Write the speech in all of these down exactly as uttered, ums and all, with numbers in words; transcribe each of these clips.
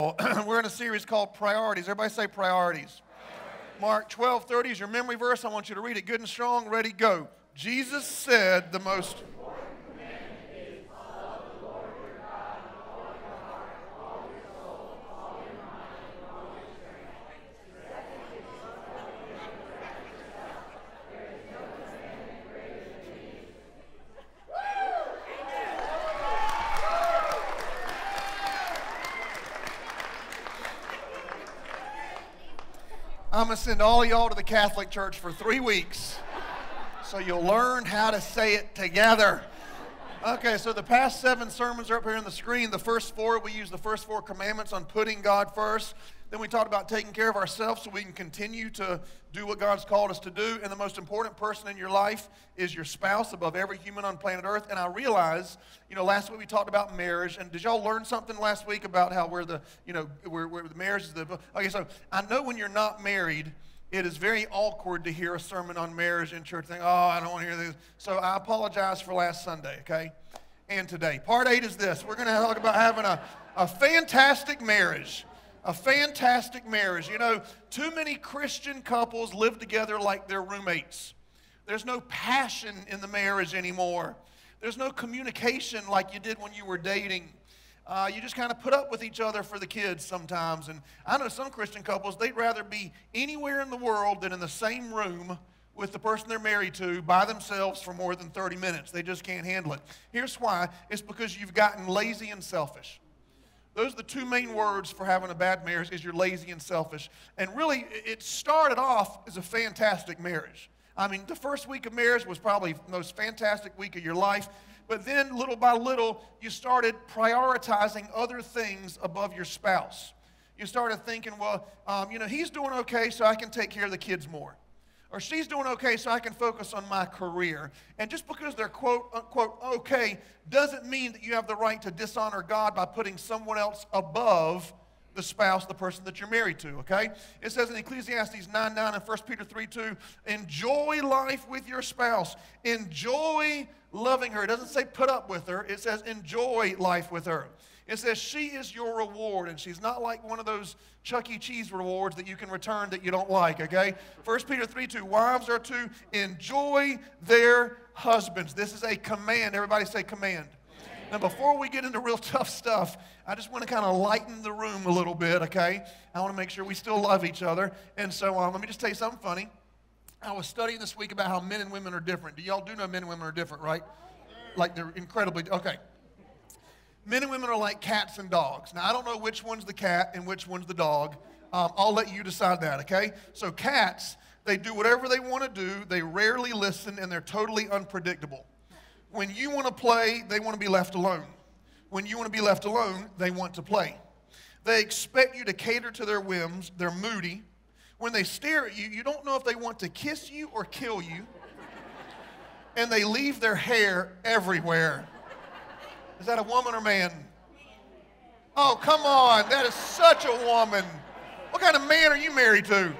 We're in a series called Priorities. Everybody say priorities. Priorities. Mark twelve thirty is your memory verse. I want you to read it good and strong. Ready, go. Jesus said the most important commandment is love the Lord your God with all your heart, all your soul, all your mind, and all your strength. There is no commandment greater than these. I'm going to send all y'all to the Catholic Church for three weeks so you'll learn how to say it together. Okay, so the past seven sermons are up here on the screen. The first four, we use the first four commandments on putting God first. Then we talked about taking care of ourselves so we can continue to do what God's called us to do. And the most important person in your life is your spouse above every human on planet Earth. And I realize, you know, last week we talked about marriage. And did y'all learn something last week about how we're the, you know, we're, we're the marriage is the, okay, so I know when you're not married, it is very awkward to hear a sermon on marriage in church. Think, oh, I don't want to hear this. So I apologize for last Sunday, okay, and today. Part eight is this. We're going to talk about having a, a fantastic marriage. A fantastic marriage. You know, too many Christian couples live together like they're roommates. There's no passion in the marriage anymore. There's no communication like you did when you were dating. Uh, you just kind of put up with each other for the kids sometimes. And I know some Christian couples, they'd rather be anywhere in the world than in the same room with the person they're married to by themselves for more than thirty minutes. They just can't handle it. Here's why. It's because you've gotten lazy and selfish. Those are the two main words for having a bad marriage, is you're lazy and selfish. And really, it started off as a fantastic marriage. I mean, the first week of marriage was probably the most fantastic week of your life. But then, little by little, you started prioritizing other things above your spouse. You started thinking, well, um, you know, he's doing okay, so I can take care of the kids more. Or she's doing okay, so I can focus on my career. And just because they're quote, unquote, okay, doesn't mean that you have the right to dishonor God by putting someone else above the spouse, the person that you're married to, okay? It says in Ecclesiastes nine nine and First Peter three two, enjoy life with your spouse. Enjoy loving her. It doesn't say put up with her. It says enjoy life with her. It says she is your reward, and she's not like one of those Chuck E. Cheese rewards that you can return that you don't like, okay? First Peter three two, wives are to enjoy their husbands. This is a command. Everybody say command. Amen. Now, before we get into real tough stuff, I just want to kind of lighten the room a little bit, okay? I want to make sure we still love each other. And so um, let me just tell you something funny. I was studying this week about how men and women are different. Do y'all do know men and women are different, right? Like they're incredibly, okay. Men and women are like cats and dogs. Now, I don't know which one's the cat and which one's the dog. Um, I'll let you decide that, okay? So cats, they do whatever they want to do. They rarely listen, and they're totally unpredictable. When you want to play, they want to be left alone. When you want to be left alone, they want to play. They expect you to cater to their whims. They're moody. When they stare at you, you don't know if they want to kiss you or kill you. And they leave their hair everywhere. Is that a woman or man? Oh, come on. That is such a woman. What kind of man are you married to?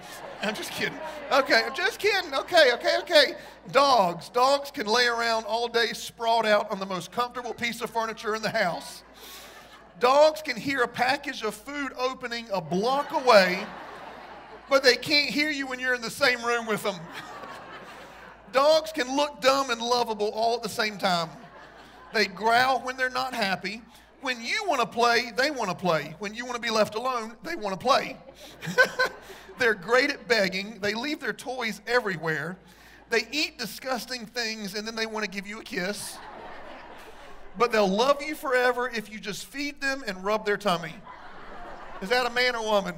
I'm just kidding. Okay, I'm just kidding. Okay, okay, okay. Dogs. Dogs can lay around all day sprawled out on the most comfortable piece of furniture in the house. Dogs can hear a package of food opening a block away, but they can't hear you when you're in the same room with them. Dogs can look dumb and lovable all at the same time. They growl when they're not happy. When you want to play, they want to play. When you want to be left alone, they want to play. They're great at begging. They leave their toys everywhere. They eat disgusting things, and then they want to give you a kiss. But they'll love you forever if you just feed them and rub their tummy. Is that a man or woman?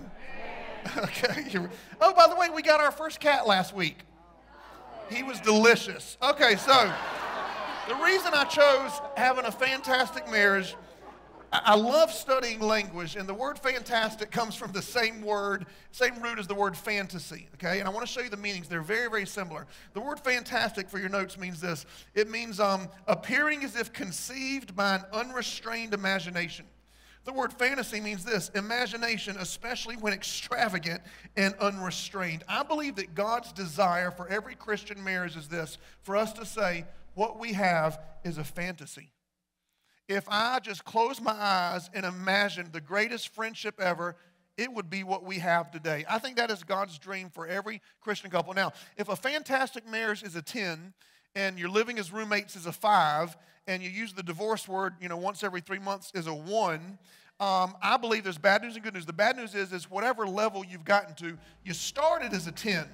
Okay. Oh, by the way, we got our first cat last week. He was delicious. Okay, so... the reason I chose having a fantastic marriage, I love studying language, and the word fantastic comes from the same word, same root as the word fantasy, okay? And I want to show you the meanings. They're very, very similar. The word fantastic for your notes means this. It means um, appearing as if conceived by an unrestrained imagination. The word fantasy means this, imagination, especially when extravagant and unrestrained. I believe that God's desire for every Christian marriage is this, for us to say, what we have is a fantasy. If I just close my eyes and imagine the greatest friendship ever, it would be what we have today. I think that is God's dream for every Christian couple. Now, if a fantastic marriage is a ten and you're living as roommates is a five and you use the divorce word, you know, once every three months is a one, um, I believe there's bad news and good news. The bad news is, is whatever level you've gotten to, you started as a ten,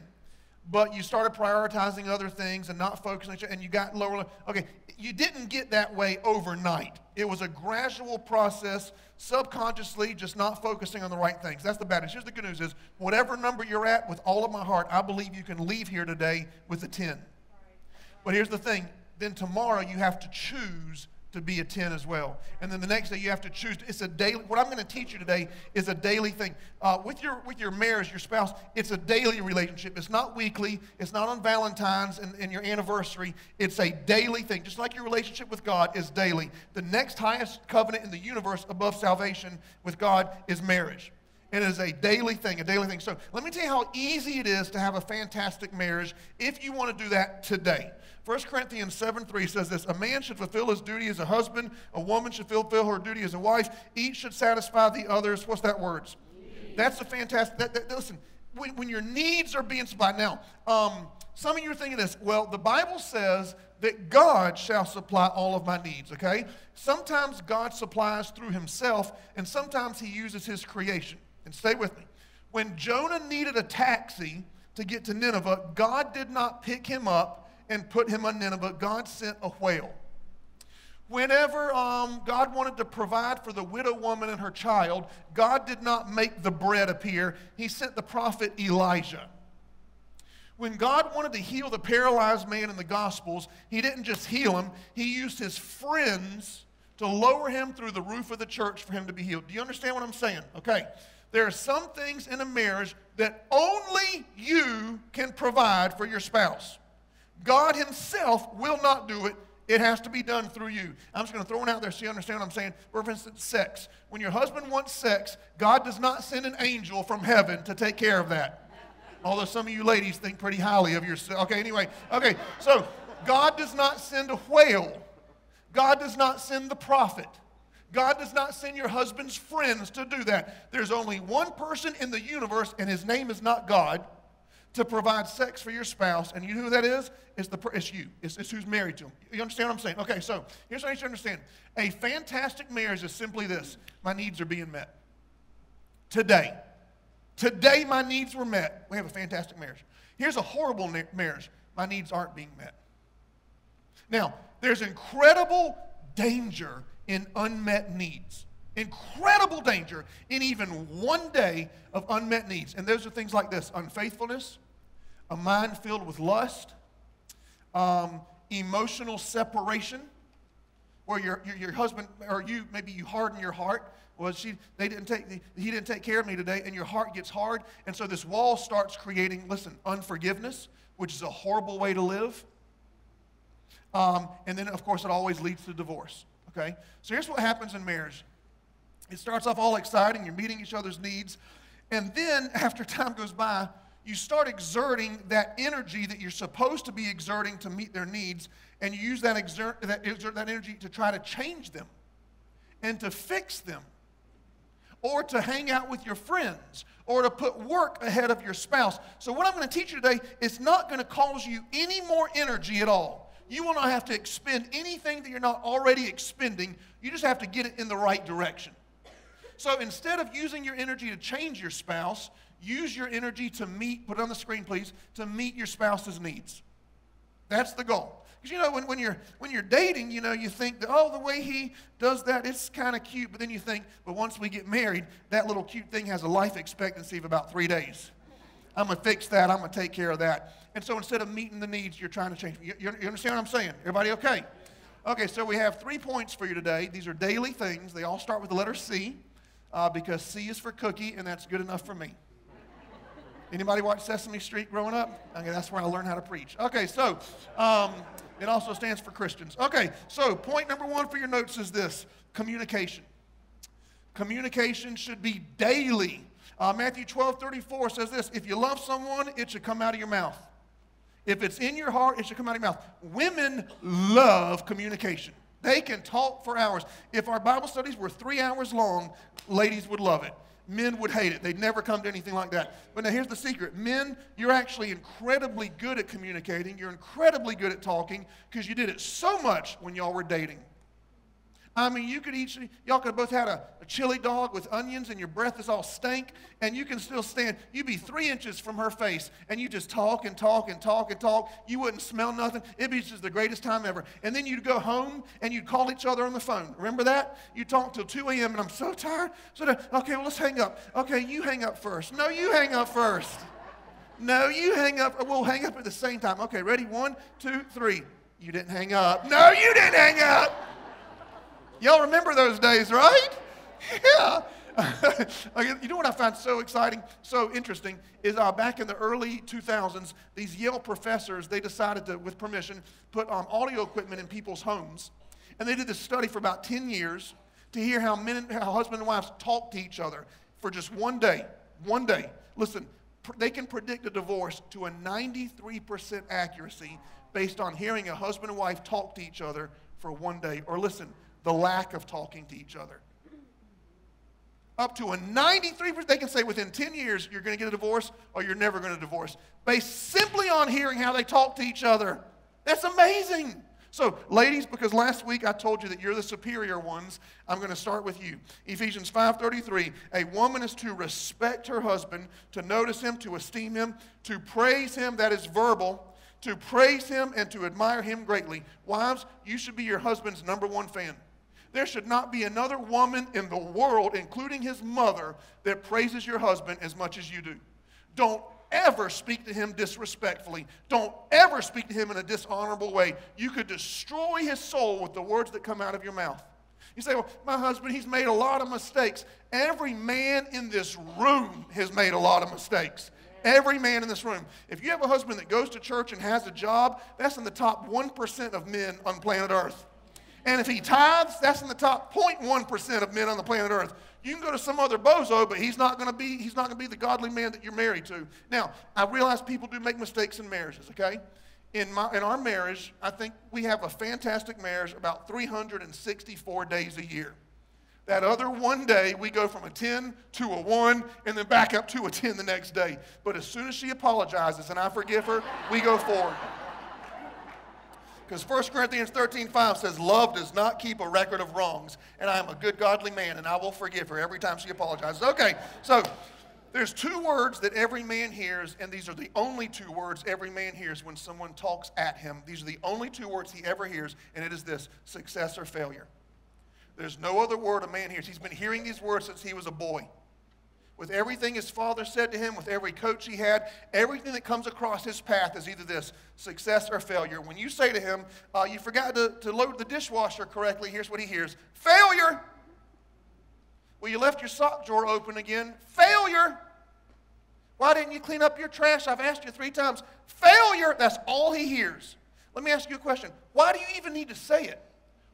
but you started prioritizing other things and not focusing, and you got lower. Okay, you didn't get that way overnight. It was a gradual process, subconsciously just not focusing on the right things. That's the bad news. Here's the good news is, whatever number you're at, with all of my heart, I believe you can leave here today with a ten. But here's the thing, then tomorrow you have to choose to be a ten as well. And then the next day you have to choose. It's a daily, what I'm going to teach you today is a daily thing. Uh, with your with your marriage, your spouse, it's a daily relationship. It's not weekly. It's not on Valentine's and, and your anniversary. It's a daily thing. Just like your relationship with God is daily. The next highest covenant in the universe above salvation with God is marriage. It is a daily thing, a daily thing. So let me tell you how easy it is to have a fantastic marriage if you want to do that today. First Corinthians seven three says this, a man should fulfill his duty as a husband, a woman should fulfill her duty as a wife, each should satisfy the other's, what's that words? Needs. That's a fantastic, that, that, listen, when, when your needs are being supplied. Now, um, some of you are thinking this, well, the Bible says that God shall supply all of my needs, okay? Sometimes God supplies through himself, and sometimes he uses his creation. And stay with me. When Jonah needed a taxi to get to Nineveh, God did not pick him up and put him on Nineveh. God sent a whale. Whenever um, God wanted to provide for the widow woman and her child, God did not make the bread appear. He sent the prophet Elijah. When God wanted to heal the paralyzed man in the Gospels, he didn't just heal him. He used his friends to lower him through the roof of the church for him to be healed. Do you understand what I'm saying? Okay. There are some things in a marriage that only you can provide for your spouse. God himself will not do it. It has to be done through you. I'm just going to throw it out there so you understand what I'm saying. For instance, sex. When your husband wants sex, God does not send an angel from heaven to take care of that. Although some of you ladies think pretty highly of yourself. Okay, anyway. Okay, so God does not send a whale. God does not send the prophet. God does not send your husband's friends to do that. There's only one person in the universe, and his name is not God, to provide sex for your spouse. And you know who that is? It's, the, it's you. It's, it's who's married to him. You understand what I'm saying? Okay, so here's what I need you to understand. A fantastic marriage is simply this. My needs are being met. Today. Today my needs were met. We have a fantastic marriage. Here's a horrible marriage. My needs aren't being met. Now, there's incredible danger in unmet needs. Incredible danger in even one day of unmet needs. And those are things like this, unfaithfulness, a mind filled with lust, um, emotional separation, where your, your, your husband or you, maybe you harden your heart. Well, she, they didn't take, he didn't take care of me today, and your heart gets hard. And so this wall starts creating, listen, unforgiveness, which is a horrible way to live. Um, and then, of course, it always leads to divorce. Okay, so here's what happens in marriage. It starts off all exciting, you're meeting each other's needs, and then after time goes by, you start exerting that energy that you're supposed to be exerting to meet their needs, and you use that exert that, exert that energy to try to change them and to fix them, or to hang out with your friends, or to put work ahead of your spouse. So what I'm going to teach you today is not going to cause you any more energy at all. You will not have to expend anything that you're not already expending. You just have to get it in the right direction. So instead of using your energy to change your spouse, use your energy to meet, put it on the screen please, to meet your spouse's needs. That's the goal. Because you know, when, when, you're, when you're dating, you know, you think that, oh, the way he does that, it's kind of cute. But then you think, but once we get married, that little cute thing has a life expectancy of about three days. I'm going to fix that. I'm going to take care of that. And so instead of meeting the needs, you're trying to change. You, you understand what I'm saying? Everybody okay? Okay, so we have three points for you today. These are daily things. They all start with the letter C uh, because C is for cookie, and that's good enough for me. Anybody watch Sesame Street growing up? Okay, that's where I learned how to preach. Okay, so um, it also stands for Christians. Okay, so point number one for your notes is this, communication. Communication should be daily. Uh, Matthew twelve thirty-four says this, if you love someone, it should come out of your mouth. If it's in your heart, it should come out of your mouth. Women love communication. They can talk for hours. If our Bible studies were three hours long, ladies would love it. Men would hate it. They'd never come to anything like that. But now here's the secret. Men, you're actually incredibly good at communicating. You're incredibly good at talking because you did it so much when y'all were dating. I mean, you could each, y'all could have both had a, a chili dog with onions and your breath is all stank, and you can still stand. You'd be three inches from her face, and you just talk and talk and talk and talk. You wouldn't smell nothing. It'd be just the greatest time ever. And then you'd go home, and you'd call each other on the phone. Remember that? You talk till two a m, and I'm so tired. So, okay, well, let's hang up. Okay, you hang up first. No, you hang up first. No, you hang up. We'll hang up at the same time. Okay, ready? One, two, three. You didn't hang up. No, you didn't hang up. Y'all remember those days, right? Yeah. You know what I find so exciting, so interesting, is uh, back in the early two thousands, these Yale professors, they decided to, with permission, put um, audio equipment in people's homes. And they did this study for about ten years to hear how, men and, how husband and wives talk to each other for just one day. One day. Listen, pr they can predict a divorce to a ninety-three percent accuracy based on hearing a husband and wife talk to each other for one day. Or listen, the lack of talking to each other. Up to a ninety-three percent, they can say within ten years you're going to get a divorce or you're never going to divorce, based simply on hearing how they talk to each other. That's amazing. So, ladies, because last week I told you that you're the superior ones, I'm going to start with you. Ephesians five thirty-three, a woman is to respect her husband, to notice him, to esteem him, to praise him, that is verbal, to praise him and to admire him greatly. Wives, you should be your husband's number one fan. There should not be another woman in the world, including his mother, that praises your husband as much as you do. Don't ever speak to him disrespectfully. Don't ever speak to him in a dishonorable way. You could destroy his soul with the words that come out of your mouth. You say, well, my husband, he's made a lot of mistakes. Every man in this room has made a lot of mistakes. Every man in this room. If you have a husband that goes to church and has a job, that's in the top one percent of men on planet Earth. And if he tithes, that's in the top zero point one percent of men on the planet Earth. You can go to some other bozo, but he's not going to be, he's not going to be the godly man that you're married to. Now, I realize people do make mistakes in marriages, okay? In, my, in our marriage, I think we have a fantastic marriage about three hundred sixty-four days a year. That other one day, we go from a ten to a one and then back up to a ten the next day. But as soon as she apologizes and I forgive her, we go forward. Because First Corinthians thirteen five says, love does not keep a record of wrongs, and I am a good godly man, and I will forgive her every time she apologizes. Okay, so there's two words that every man hears, and these are the only two words every man hears when someone talks at him. These are the only two words he ever hears, and it is this, success or failure. There's no other word a man hears. He's been hearing these words since he was a boy. With everything his father said to him, with every coach he had, everything that comes across his path is either this, success or failure. When you say to him, uh, you forgot to, to load the dishwasher correctly, here's what he hears. Failure. Well, you left your sock drawer open again. Failure. Why didn't you clean up your trash? I've asked you three times. Failure. That's all he hears. Let me ask you a question. Why do you even need to say it?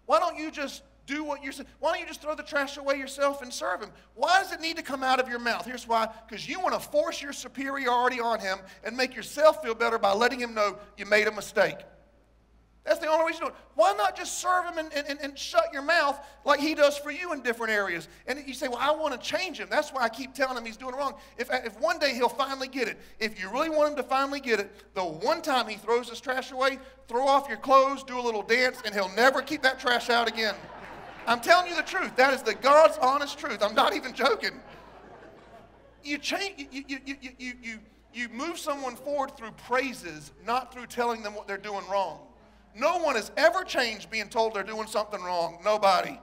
Why don't you just do what you're saying? Why don't you just throw the trash away yourself and serve him? Why does it need to come out of your mouth? Here's why. Because you want to force your superiority on him and make yourself feel better by letting him know you made a mistake. That's the only reason to do it. Why not just serve him and, and, and shut your mouth like he does for you in different areas? And you say, well, I want to change him. That's why I keep telling him he's doing wrong. If, if one day he'll finally get it, if you really want him to finally get it, the one time he throws his trash away, throw off your clothes, do a little dance, and he'll never keep that trash out again. I'm telling you the truth. That is the God's honest truth. I'm not even joking. You change, you, you, you, you, you, you move someone forward through praises, not through telling them what they're doing wrong. No one has ever changed being told they're doing something wrong. Nobody.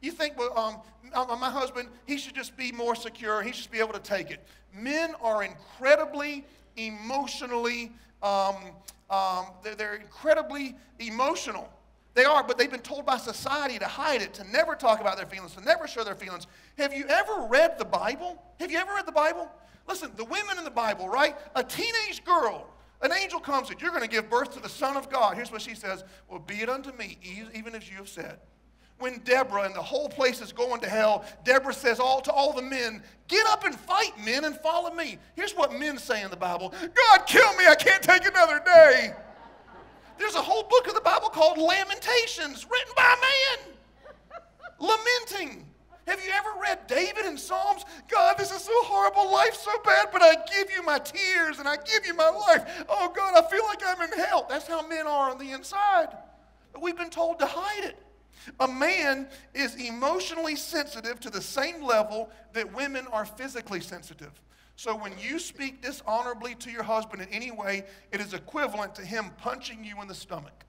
You think, well, um, my husband, he should just be more secure. He should just be able to take it. Men are incredibly emotionally, um, um, they're, they're incredibly emotional. They are, but they've been told by society to hide it, to never talk about their feelings, to never show their feelings. Have you ever read the Bible? Have you ever read the Bible? Listen, the women in the Bible, right? A teenage girl, an angel comes and you're going to give birth to the Son of God. Here's what she says, well, be it unto me, even as you have said. When Deborah and the whole place is going to hell, Deborah says all to all the men, get up and fight, men, and follow me. Here's what men say in the Bible, God, kill me, I can't take another day. There's a whole book of the Bible called Lamentations, written by man, lamenting. Have you ever read David in Psalms? God, this is so horrible, life's so bad, but I give you my tears and I give you my life. Oh, God, I feel like I'm in hell. That's how men are on the inside. But we've been told to hide it. A man is emotionally sensitive to the same level that women are physically sensitive. So when you speak dishonorably to your husband in any way, it is equivalent to him punching you in the stomach.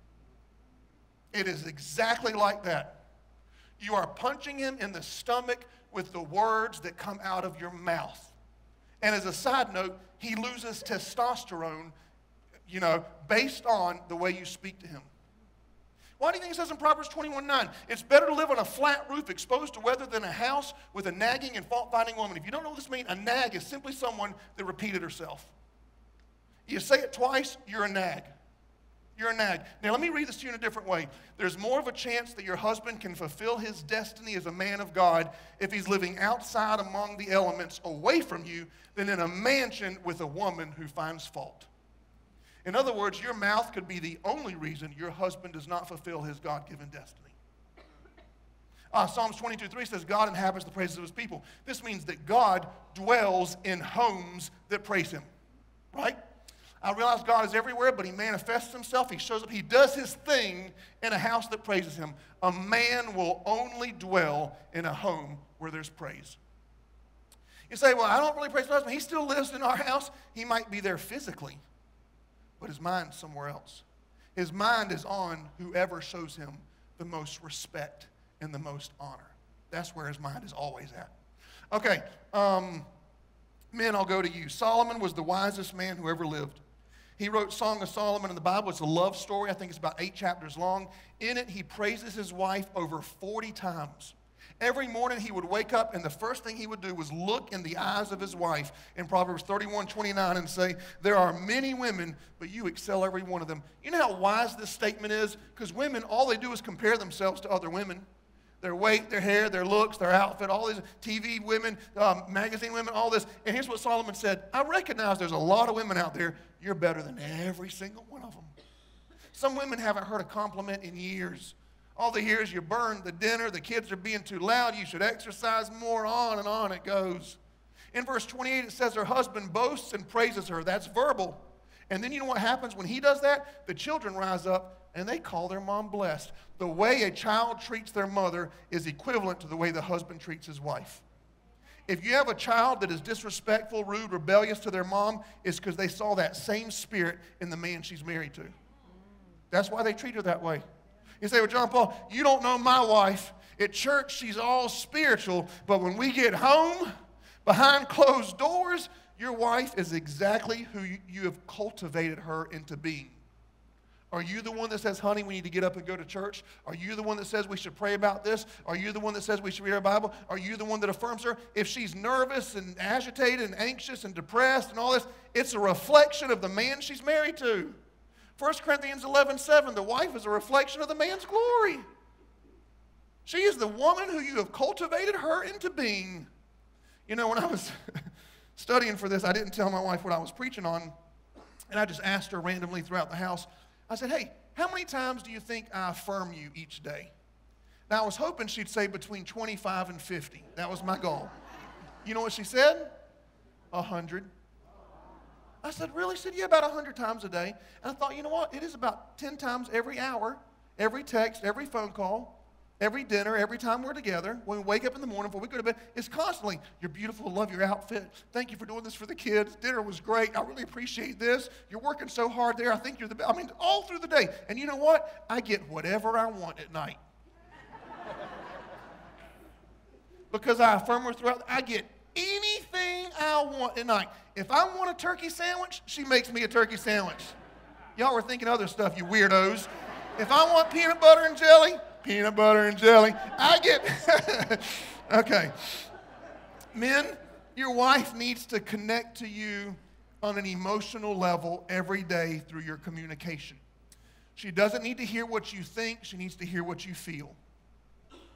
It is exactly like that. You are punching him in the stomach with the words that come out of your mouth. And as a side note, he loses testosterone, you know, based on the way you speak to him. Why do you think it says in Proverbs twenty-one nine, it's better to live on a flat roof exposed to weather than a house with a nagging and fault-finding woman? If you don't know what this means, a nag is simply someone that repeated herself. You say it twice, you're a nag. You're a nag. Now, let me read this to you in a different way. There's more of a chance that your husband can fulfill his destiny as a man of God if he's living outside among the elements away from you than in a mansion with a woman who finds fault. In other words, your mouth could be the only reason your husband does not fulfill his God-given destiny. Uh, Psalms twenty-two three says, God inhabits the praises of his people. This means that God dwells in homes that praise him, right? I realize God is everywhere, but he manifests himself. He shows up. He does his thing in a house that praises him. A man will only dwell in a home where there's praise. You say, well, I don't really praise my husband. He still lives in our house. He might be there physically, but his mind's somewhere else. His mind is on whoever shows him the most respect and the most honor. That's where his mind is always at. Okay, um, men, I'll go to you. Solomon was the wisest man who ever lived. He wrote Song of Solomon in the Bible. It's a love story. I think it's about eight chapters long. In it, he praises his wife over forty times. Every morning he would wake up, and the first thing he would do was look in the eyes of his wife in Proverbs thirty-one twenty-nine and say, there are many women, but you excel every one of them. You know how wise this statement is? Because women, all they do is compare themselves to other women. Their weight, their hair, their looks, their outfit, all these T V women, um, magazine women, all this. And here's what Solomon said. I recognize there's a lot of women out there. You're better than every single one of them. Some women haven't heard a compliment in years. All they hear is you burned the dinner, the kids are being too loud, you should exercise more, on and on it goes. In verse twenty-eight, it says her husband boasts and praises her. That's verbal. And then you know what happens when he does that? The children rise up and they call their mom blessed. The way a child treats their mother is equivalent to the way the husband treats his wife. If you have a child that is disrespectful, rude, rebellious to their mom, it's because they saw that same spirit in the man she's married to. That's why they treat her that way. You say, well, John Paul, you don't know my wife. At church, she's all spiritual, but when we get home, behind closed doors, your wife is exactly who you, you have cultivated her into being. Are you the one that says, honey, we need to get up and go to church? Are you the one that says we should pray about this? Are you the one that says we should read our Bible? Are you the one that affirms her? If she's nervous and agitated and anxious and depressed and all this, it's a reflection of the man she's married to. First Corinthians eleven seven, the wife is a reflection of the man's glory. She is the woman who you have cultivated her into being. You know, when I was studying for this, I didn't tell my wife what I was preaching on, and I just asked her randomly throughout the house. I said, hey, how many times do you think I affirm you each day? Now, I was hoping she'd say between twenty-five and fifty. That was my goal. You know what she said? a hundred. I said, really? She said, yeah, about a hundred times a day. And I thought, you know what? It is about ten times every hour, every text, every phone call, every dinner, every time we're together, when we wake up in the morning, before we go to bed. It's constantly, you're beautiful, love your outfit. Thank you for doing this for the kids. Dinner was great. I really appreciate this. You're working so hard there. I think you're the best. I mean, all through the day. And you know what? I get whatever I want at night. Because I affirm her throughout, I get anything I want tonight. If I want a turkey sandwich, she makes me a turkey sandwich. Y'all were thinking other stuff, you weirdos. If I want peanut butter and jelly, peanut butter and jelly. I get, okay. Men, your wife needs to connect to you on an emotional level every day through your communication. She doesn't need to hear what you think. She needs to hear what you feel.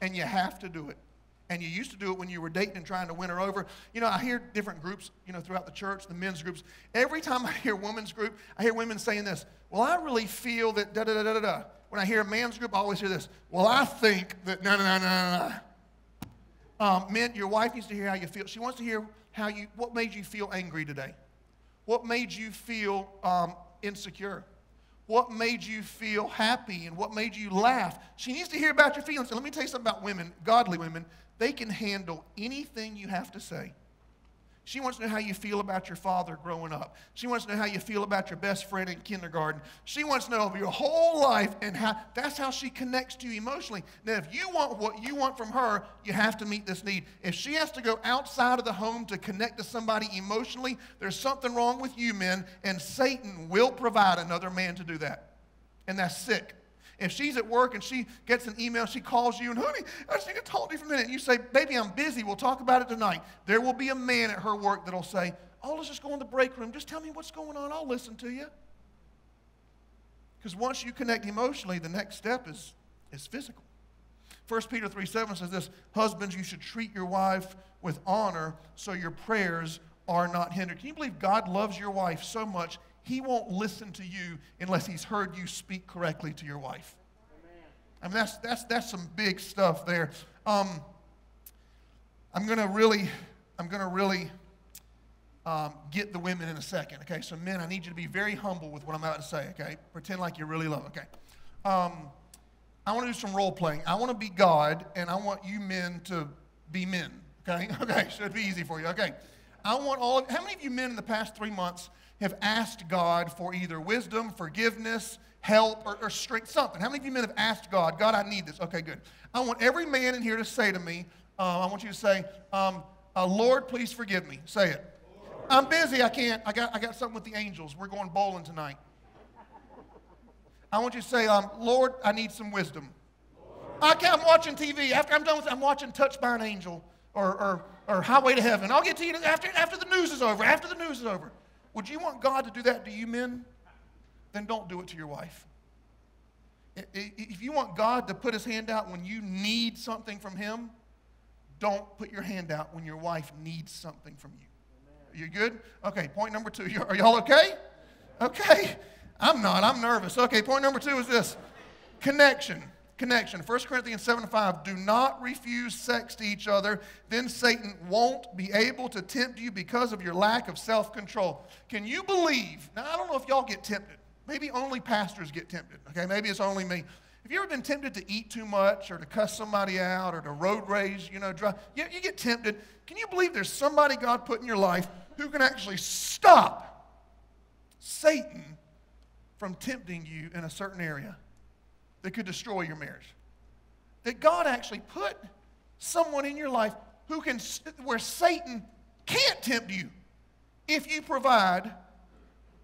And you have to do it. and you used to do it when you were dating and trying to win her over. You know, I hear different groups, you know, throughout the church, the men's groups. Every time I hear women's group, I hear women saying this, well, I really feel that da-da-da-da-da. When I hear a man's group, I always hear this, well, I think that na-na-na-na-na. Um, men, your wife needs to hear how you feel. She wants to hear how you, what made you feel angry today? What made you feel um, insecure? What made you feel happy and what made you laugh? She needs to hear about your feelings. And let me tell you something about women, godly women. They can handle anything you have to say. She wants to know how you feel about your father growing up. She wants to know how you feel about your best friend in kindergarten. She wants to know your whole life and how that's how she connects to you emotionally. Now, if you want what you want from her, you have to meet this need. If she has to go outside of the home to connect to somebody emotionally, there's something wrong with you, men, and Satan will provide another man to do that. And that's sick. If she's at work and she gets an email, she calls you and, honey, I just need to talk to you for a minute. And you say, baby, I'm busy. We'll talk about it tonight. There will be a man at her work that'll say, oh, let's just go in the break room. Just tell me what's going on. I'll listen to you. Because once you connect emotionally, the next step is, is physical. First Peter three seven says this, husbands, you should treat your wife with honor so your prayers are not hindered. Can you believe God loves your wife so much? He won't listen to you unless he's heard you speak correctly to your wife. Amen. I mean, that's, that's, that's some big stuff there. Um, I'm going to really, I'm going to really um, get the women in a second, okay? So, men, I need you to be very humble with what I'm about to say, okay? Pretend like you really love, okay? Um, I want to do some role playing. I want to be God, and I want you men to be men, okay? Okay, so it'd be easy for you, okay? I want all of, how many of you men in the past three months have asked God for either wisdom, forgiveness, help, or, or strength, something? How many of you men have asked God, God, I need this? Okay, good. I want every man in here to say to me, uh, I want you to say, um, uh, Lord, please forgive me. Say it. Lord. I'm busy. I can't. I got, I got something with the angels. We're going bowling tonight. I want you to say, um, Lord, I need some wisdom. Lord. Okay, I'm watching T V. After I'm done with it, I'm watching Touched by an Angel or, or, or Highway to Heaven. I'll get to you after, after the news is over, after the news is over. Would you want God to do that to you men? Then don't do it to your wife. If you want God to put his hand out when you need something from him, don't put your hand out when your wife needs something from you. Amen. You good? Okay, point number two. Are y'all okay? Okay. I'm not. I'm nervous. Okay, point number two is this. Connection. Connection. First Corinthians seven five, do not refuse sex to each other, then Satan won't be able to tempt you because of your lack of self-control. Can you believe, now I don't know if y'all get tempted, maybe only pastors get tempted, okay, maybe it's only me. Have you ever been tempted to eat too much or to cuss somebody out or to road rage, you know, drive? You, you get tempted. Can you believe there's somebody God put in your life who can actually stop Satan from tempting you in a certain area that could destroy your marriage? That God actually put someone in your life who can, where Satan can't tempt you if you provide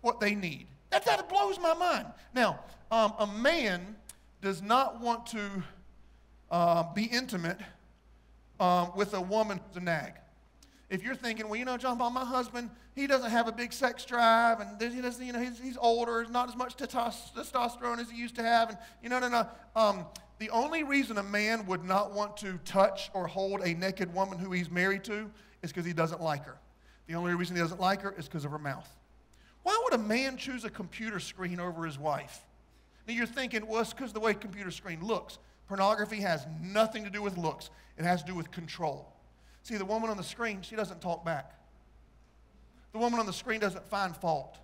what they need. That, that blows my mind. Now, um, a man does not want to uh, be intimate um, with a woman who's a nag. If you're thinking, well, you know, John Paul, my husband, he doesn't have a big sex drive, and he doesn't, you know, he's, he's older, not as much testosterone as he used to have, and you know, no, no. Um, the only reason a man would not want to touch or hold a naked woman who he's married to is because he doesn't like her. The only reason he doesn't like her is because of her mouth. Why would a man choose a computer screen over his wife? Now you're thinking, well, it's because of the way a computer screen looks. Pornography has nothing to do with looks. It has to do with control. See, the woman on the screen, she doesn't talk back. The woman on the screen doesn't find fault.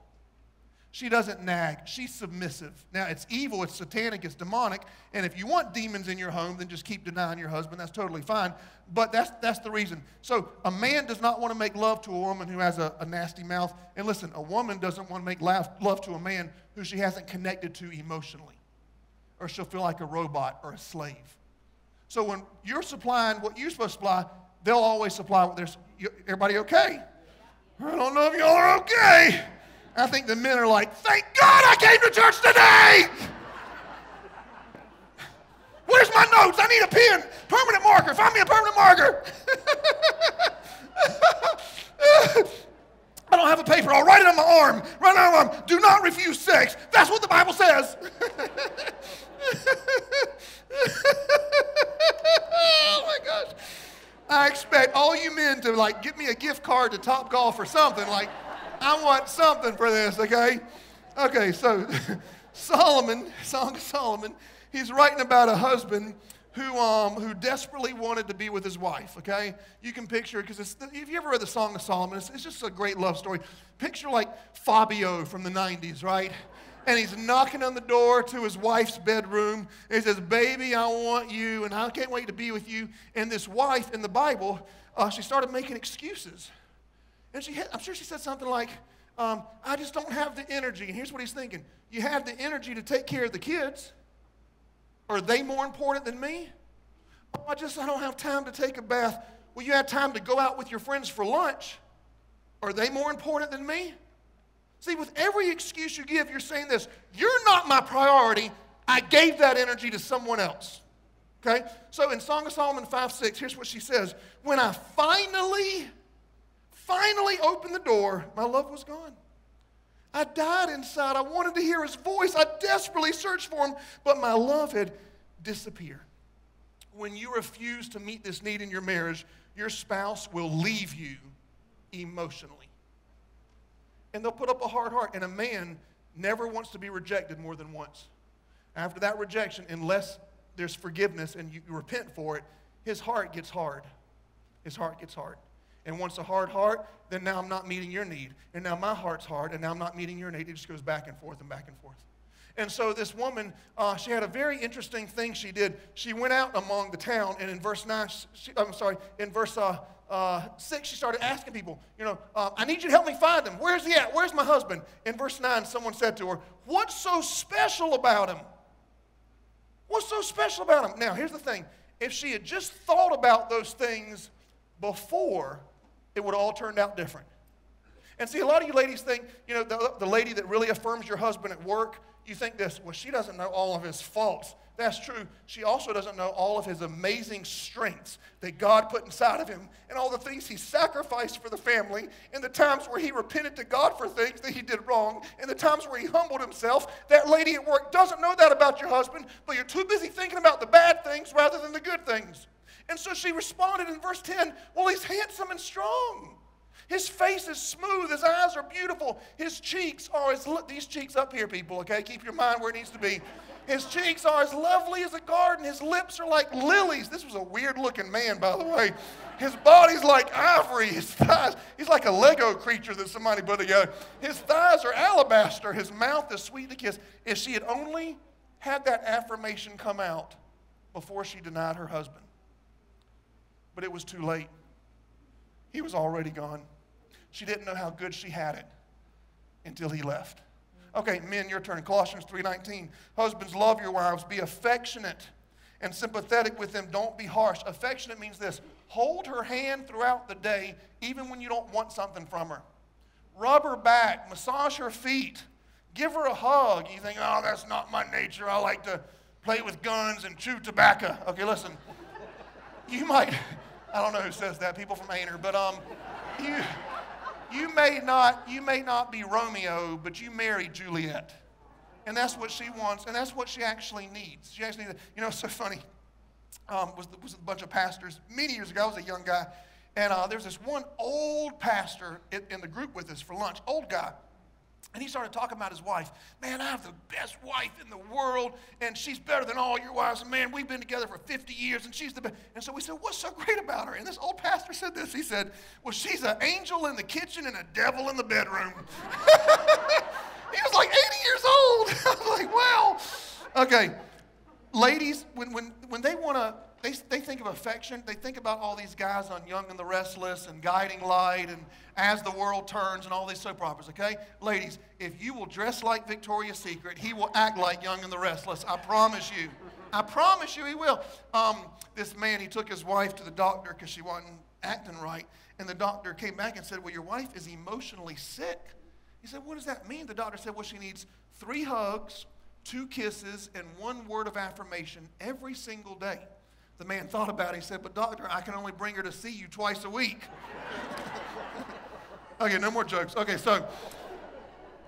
She doesn't nag. She's submissive. Now, it's evil, it's satanic, it's demonic, and if you want demons in your home, then just keep denying your husband. That's totally fine, but that's, that's the reason. So a man does not want to make love to a woman who has a, a nasty mouth. And listen, a woman doesn't want to make love to a man who she hasn't connected to emotionally, or she'll feel like a robot or a slave. So when you're supplying what you're supposed to supply, they'll always supply what there's. Everybody okay? I don't know if y'all are okay. I think the men are like, thank God I came to church today. Where's my notes? I need a pen. Permanent marker. Find me a permanent marker. I don't have a paper. I'll write it on my arm. Write it on my arm. Do not refuse sex. That's what the Bible says. Oh, my gosh. I expect all you men to, like, get me a gift card to Topgolf or something. Like, I want something for this, okay? Okay, so Solomon, Song of Solomon, he's writing about a husband who um who desperately wanted to be with his wife, okay? You can picture, because if you ever read the Song of Solomon, it's, it's just a great love story. Picture, like, Fabio from the nineties, right? And he's knocking on the door to his wife's bedroom. And he says, baby, I want you, and I can't wait to be with you. And this wife in the Bible, uh, she started making excuses. And she had, I'm sure she said something like, um, I just don't have the energy. And here's what he's thinking. You have the energy to take care of the kids. Are they more important than me? Oh, I just I don't have time to take a bath. Well, you had time to go out with your friends for lunch. Are they more important than me? See, with every excuse you give, you're saying this. You're not my priority. I gave that energy to someone else. Okay? So in Song of Solomon five six, here's what she says. When I finally, finally opened the door, my love was gone. I died inside. I wanted to hear his voice. I desperately searched for him, but my love had disappeared. When you refuse to meet this need in your marriage, your spouse will leave you emotionally. And they'll put up a hard heart. And a man never wants to be rejected more than once. After that rejection, unless there's forgiveness and you repent for it, his heart gets hard. His heart gets hard. And once a hard heart, then now I'm not meeting your need. And now my heart's hard, and now I'm not meeting your need. It just goes back and forth and back and forth. And so this woman, uh, she had a very interesting thing she did. She went out among the town, and in verse nine, she, I'm sorry, in verse uh, uh, six, she started asking people, you know, uh, I need you to help me find him. Where's he at? Where's my husband? In verse nine, someone said to her, what's so special about him? What's so special about him? Now, here's the thing. If she had just thought about those things before, it would have all turned out different. And see, a lot of you ladies think, you know, the, the lady that really affirms your husband at work, you think this, well, she doesn't know all of his faults. That's true. She also doesn't know all of his amazing strengths that God put inside of him and all the things he sacrificed for the family and the times where he repented to God for things that he did wrong and the times where he humbled himself. That lady at work doesn't know that about your husband, but you're too busy thinking about the bad things rather than the good things. And so she responded in verse ten, well, he's handsome and strong. His face is smooth. His eyes are beautiful. His cheeks are as, these cheeks up here, people, okay? Keep your mind where it needs to be. His cheeks are as lovely as a garden. His lips are like lilies. This was a weird-looking man, by the way. His body's like ivory. His thighs, he's like a Lego creature that somebody put together. His thighs are alabaster. His mouth is sweet to kiss. If she had only had that affirmation come out before she denied her husband. But it was too late. He was already gone. She didn't know how good she had it until he left. Okay, men, your turn. Colossians three nineteen. Husbands, love your wives. Be affectionate and sympathetic with them. Don't be harsh. Affectionate means this. Hold her hand throughout the day, even when you don't want something from her. Rub her back. Massage her feet. Give her a hug. You think, oh, that's not my nature. I like to play with guns and chew tobacco. Okay, listen. You might, I don't know who says that, people from Aynor, but um, you, you, may not, you may not be Romeo, but you married Juliet. And that's what she wants, and that's what she actually needs. She actually needs, you know, it's so funny. Um, was, was a bunch of pastors, many years ago, I was a young guy, and uh, there was this one old pastor in, in the group with us for lunch, old guy. And he started talking about his wife. Man, I have the best wife in the world, and she's better than all your wives. And man, we've been together for fifty years, and she's the best. And so we said, what's so great about her? And this old pastor said this. He said, well, she's an angel in the kitchen and a devil in the bedroom. He was like eighty years old. I was like, wow. Okay, ladies, when, when, when they want to, They, they think of affection. They think about all these guys on Young and the Restless and Guiding Light and As the World Turns and all these soap operas, okay? Ladies, if you will dress like Victoria's Secret, he will act like Young and the Restless. I promise you. I promise you he will. Um, this man, he took his wife to the doctor because she wasn't acting right, and the doctor came back and said, well, your wife is emotionally sick. He said, what does that mean? The doctor said, well, she needs three hugs, two kisses, and one word of affirmation every single day. The man thought about it. He said, but doctor, I can only bring her to see you twice a week. Okay, no more jokes. Okay, so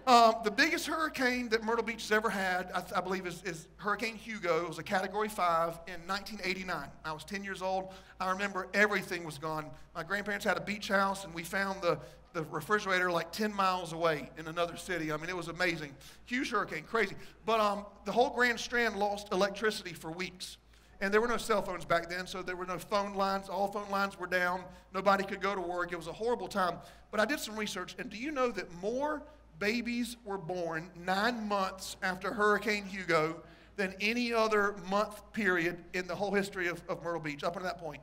Um, the biggest hurricane that Myrtle Beach has ever had, I, I believe, is, is Hurricane Hugo. It was a Category five in nineteen eighty-nine. I was ten years old. I remember everything was gone. My grandparents had a beach house, and we found the, the refrigerator like ten miles away in another city. I mean, it was amazing. Huge hurricane, crazy. But um, the whole Grand Strand lost electricity for weeks. And there were no cell phones back then, so there were no phone lines. All phone lines were down. Nobody could go to work. It was a horrible time. But I did some research, and do you know that more babies were born nine months after Hurricane Hugo than any other month period in the whole history of, of Myrtle Beach up until that point?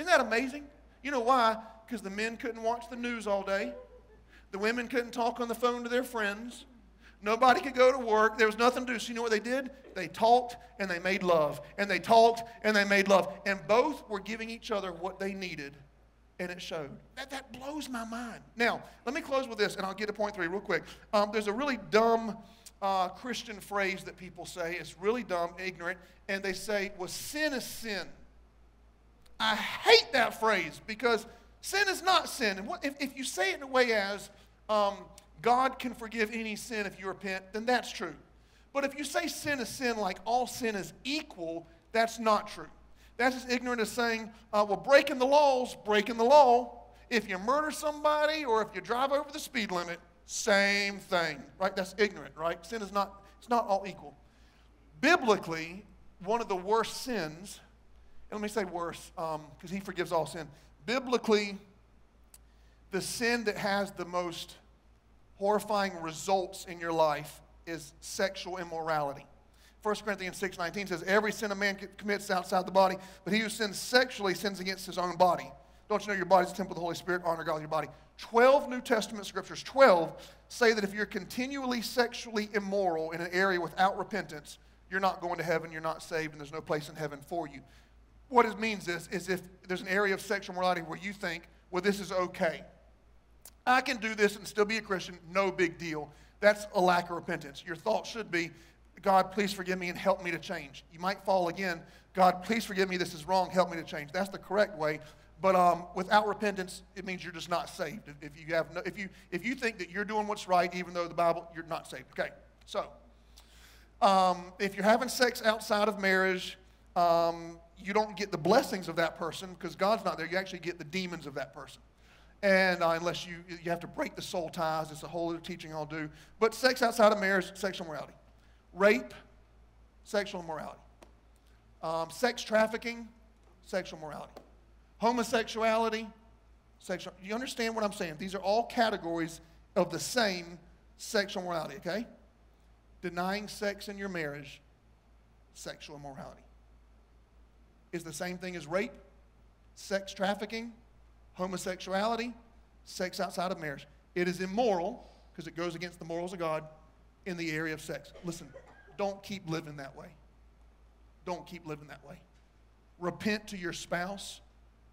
Isn't that amazing? You know why? Because the men couldn't watch the news all day. The women couldn't talk on the phone to their friends. Nobody could go to work. There was nothing to do. So you know what they did? They talked and they made love. And they talked and they made love. And both were giving each other what they needed. And it showed. That, that blows my mind. Now, let me close with this, and I'll get to point three real quick. Um, there's a really dumb uh, Christian phrase that people say. It's really dumb, ignorant. And they say, well, sin is sin. I hate that phrase because sin is not sin. And what, if, if you say it in a way as... Um, God can forgive any sin if you repent, then that's true. But if you say sin is sin, like all sin is equal, that's not true. That's as ignorant as saying, uh, well, breaking the law's breaking the law. If you murder somebody or if you drive over the speed limit, same thing, right? That's ignorant, right? Sin is not, it's not all equal. Biblically, one of the worst sins, and let me say worse, um, because he forgives all sin. Biblically, the sin that has the most horrifying results in your life is sexual immorality. First Corinthians six nineteen says, every sin a man commits outside the body, but he who sins sexually sins against his own body. Don't you know your body is a temple of the Holy Spirit? Honor God with your body. Twelve New Testament scriptures, twelve, say that if you're continually sexually immoral in an area without repentance, you're not going to heaven, you're not saved, and there's no place in heaven for you. What it means is, is if there's an area of sexual morality where you think, well, this is okay. I can do this and still be a Christian, no big deal. That's a lack of repentance. Your thought should be, God, please forgive me and help me to change. You might fall again. God, please forgive me, this is wrong, help me to change. That's the correct way. But um, without repentance, it means you're just not saved. If you, have no, if, you, if you think that you're doing what's right, even though the Bible, you're not saved. Okay, so um, if you're having sex outside of marriage, um, you don't get the blessings of that person because God's not there. You actually get the demons of that person. And uh, unless you, you have to break the soul ties, it's a whole other teaching I'll do. But sex outside of marriage, sexual morality. Rape, sexual morality. Um, sex trafficking, sexual morality. Homosexuality, sexual. You understand what I'm saying? These are all categories of the same sexual morality, okay? Denying sex in your marriage, sexual morality. Is the same thing as rape, sex trafficking, homosexuality, sex outside of marriage. It is immoral because it goes against the morals of God in the area of sex. Listen, don't keep living that way. Don't keep living that way. Repent to your spouse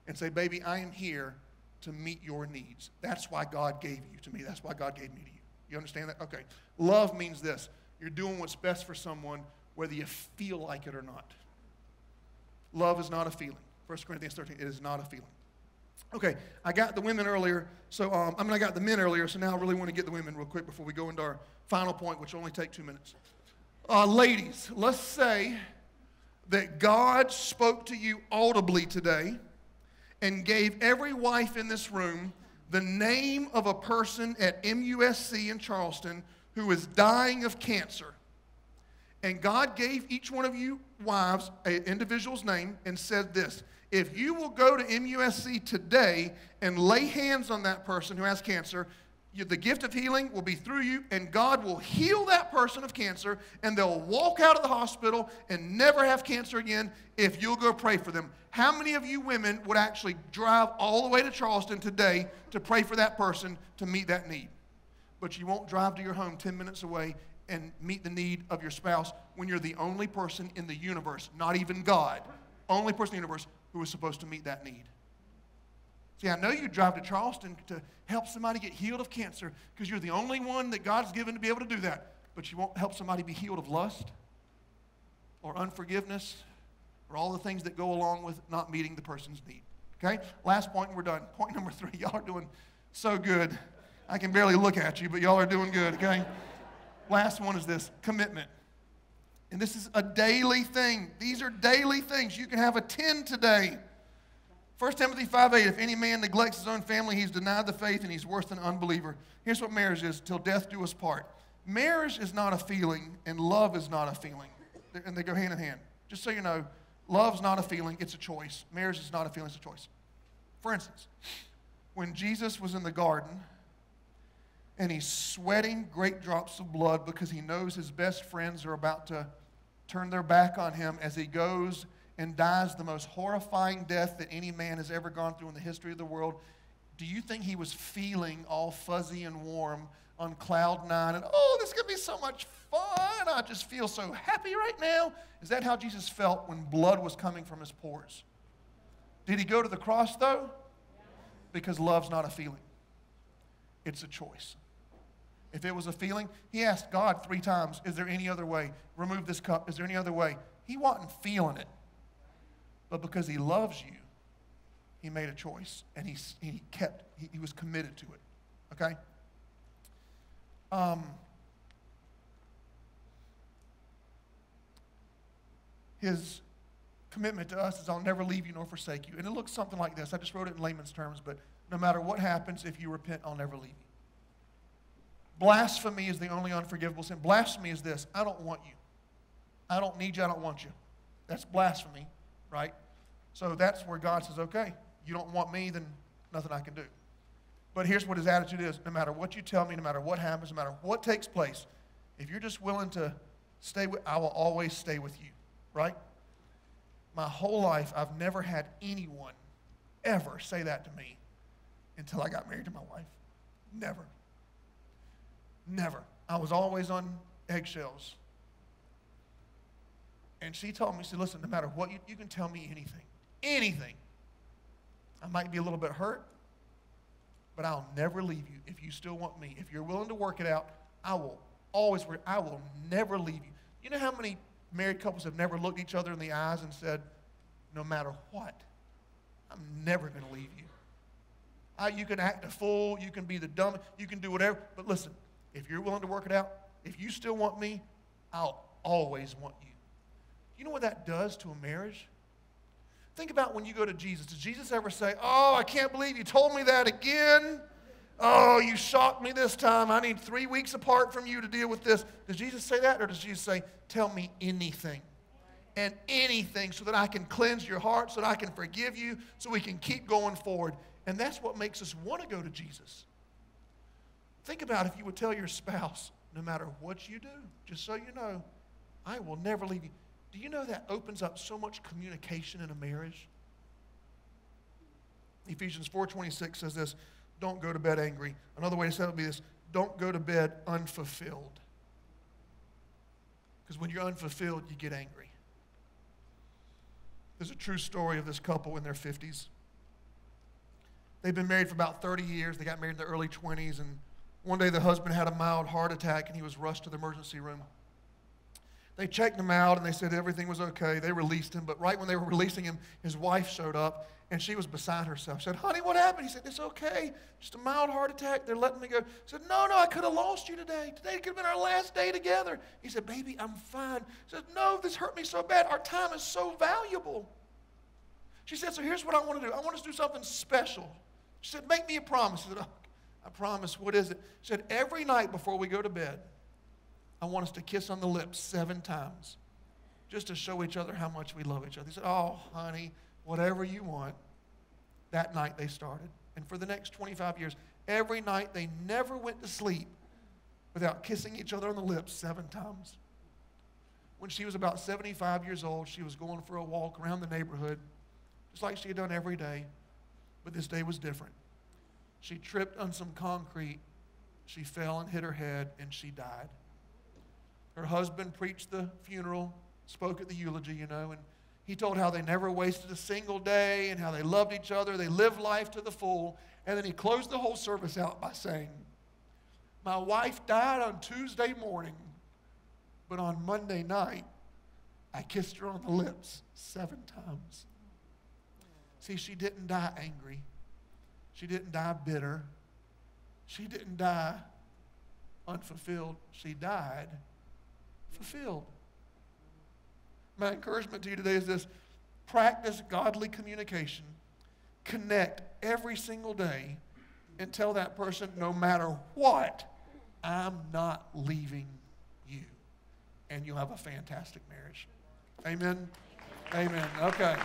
and say, baby, I am here to meet your needs. That's why God gave you to me. That's why God gave me to you. You understand that? Okay. Love means this. You're doing what's best for someone whether you feel like it or not. Love is not a feeling. First Corinthians thirteen, it is not a feeling. Okay, I got the women earlier, so um, I mean I got the men earlier, so now I really want to get the women real quick before we go into our final point, which will only take two minutes. Uh, ladies, let's say that God spoke to you audibly today and gave every wife in this room the name of a person at M U S C in Charleston who is dying of cancer. And God gave each one of you wives an individual's name and said this, if you will go to M U S C today and lay hands on that person who has cancer, you, the gift of healing will be through you, and God will heal that person of cancer, and they'll walk out of the hospital and never have cancer again if you'll go pray for them. How many of you women would actually drive all the way to Charleston today to pray for that person to meet that need? But you won't drive to your home ten minutes away and meet the need of your spouse when you're the only person in the universe, not even God, only person in the universe, who was supposed to meet that need. See, I know you drive to Charleston to help somebody get healed of cancer because you're the only one that God's given to be able to do that, but you won't help somebody be healed of lust or unforgiveness or all the things that go along with not meeting the person's need. Okay? Last point, and we're done. Point number three. Y'all are doing so good. I can barely look at you, but y'all are doing good, okay? Last one is this, commitment. And this is a daily thing. These are daily things. You can have a ten today. First Timothy five eight, if any man neglects his own family, he's denied the faith and he's worse than an unbeliever. Here's what marriage is, till death do us part. Marriage is not a feeling, and love is not a feeling. And they go hand in hand. Just so you know, love's not a feeling, it's a choice. Marriage is not a feeling, it's a choice. For instance, when Jesus was in the garden and he's sweating great drops of blood because he knows his best friends are about to turn their back on him as he goes and dies the most horrifying death that any man has ever gone through in the history of the world, do you think he was feeling all fuzzy and warm on cloud nine and, oh, this is going to be so much fun, I just feel so happy right now? Is that how Jesus felt when blood was coming from his pores? Did he go to the cross, though? Because love's not a feeling. It's a choice. If it was a feeling, he asked God three times, is there any other way? Remove this cup. Is there any other way? He wasn't feeling it. But because he loves you, he made a choice, and he, he kept, he, he was committed to it, okay? Um, his commitment to us is, I'll never leave you nor forsake you. And it looks something like this. I just wrote it in layman's terms, but no matter what happens, if you repent, I'll never leave you. Blasphemy is the only unforgivable sin. Blasphemy is this, I don't want you. I don't need you, I don't want you. That's blasphemy, right? So that's where God says, okay, you don't want me, then nothing I can do. But here's what his attitude is. No matter what you tell me, no matter what happens, no matter what takes place, if you're just willing to stay with, I will always stay with you, right? My whole life, I've never had anyone ever say that to me until I got married to my wife. Never. Never. I was always on eggshells. And she told me, she said, listen, no matter what, you, you can tell me anything. Anything. I might be a little bit hurt, but I'll never leave you if you still want me. If you're willing to work it out, I will always work. I will never leave you. You know how many married couples have never looked each other in the eyes and said, no matter what, I'm never going to leave you. I, you can act a fool. You can be the dumb. You can do whatever. But listen, if you're willing to work it out, if you still want me, I'll always want you. You know what that does to a marriage? Think about when you go to Jesus. Does Jesus ever say, oh, I can't believe you told me that again? Oh, you shocked me this time. I need three weeks apart from you to deal with this. Does Jesus say that, or does Jesus say, tell me anything and anything so that I can cleanse your heart, so that I can forgive you, so we can keep going forward? And that's what makes us want to go to Jesus. Think about if you would tell your spouse, no matter what you do, just so you know, I will never leave you. Do you know that opens up so much communication in a marriage? Ephesians four twenty-six says this, don't go to bed angry. Another way to say it would be this, don't go to bed unfulfilled. Because when you're unfulfilled, you get angry. There's a true story of this couple in their fifties. They've been married for about thirty years. They got married in their early twenties, and one day the husband had a mild heart attack, and he was rushed to the emergency room. They checked him out, and they said everything was okay. They released him, but right when they were releasing him, his wife showed up, and she was beside herself. She said, honey, what happened? He said, it's okay. Just a mild heart attack. They're letting me go. She said, no, no, I could have lost you today. Today could have been our last day together. He said, baby, I'm fine. She said, no, this hurt me so bad. Our time is so valuable. She said, so here's what I want to do. I want us to do something special. She said, make me a promise. She said, oh, I promise. What is it? She said, every night before we go to bed, I want us to kiss on the lips seven times just to show each other how much we love each other. He said, oh, honey, whatever you want. That night they started. And for the next twenty-five years, every night they never went to sleep without kissing each other on the lips seven times. When she was about seventy-five years old, she was going for a walk around the neighborhood, just like she had done every day, but this day was different. She tripped on some concrete, she fell and hit her head, and she died. Her husband preached the funeral, spoke at the eulogy, you know, and he told how they never wasted a single day and how they loved each other. They lived life to the full. And then he closed the whole service out by saying, my wife died on Tuesday morning, but on Monday night, I kissed her on the lips seven times. See, she didn't die angry. She didn't die bitter. She didn't die unfulfilled. She died fulfilled. My encouragement to you today is this. Practice godly communication. Connect every single day and tell that person, no matter what, I'm not leaving you. And you'll have a fantastic marriage. Amen? Amen. Okay.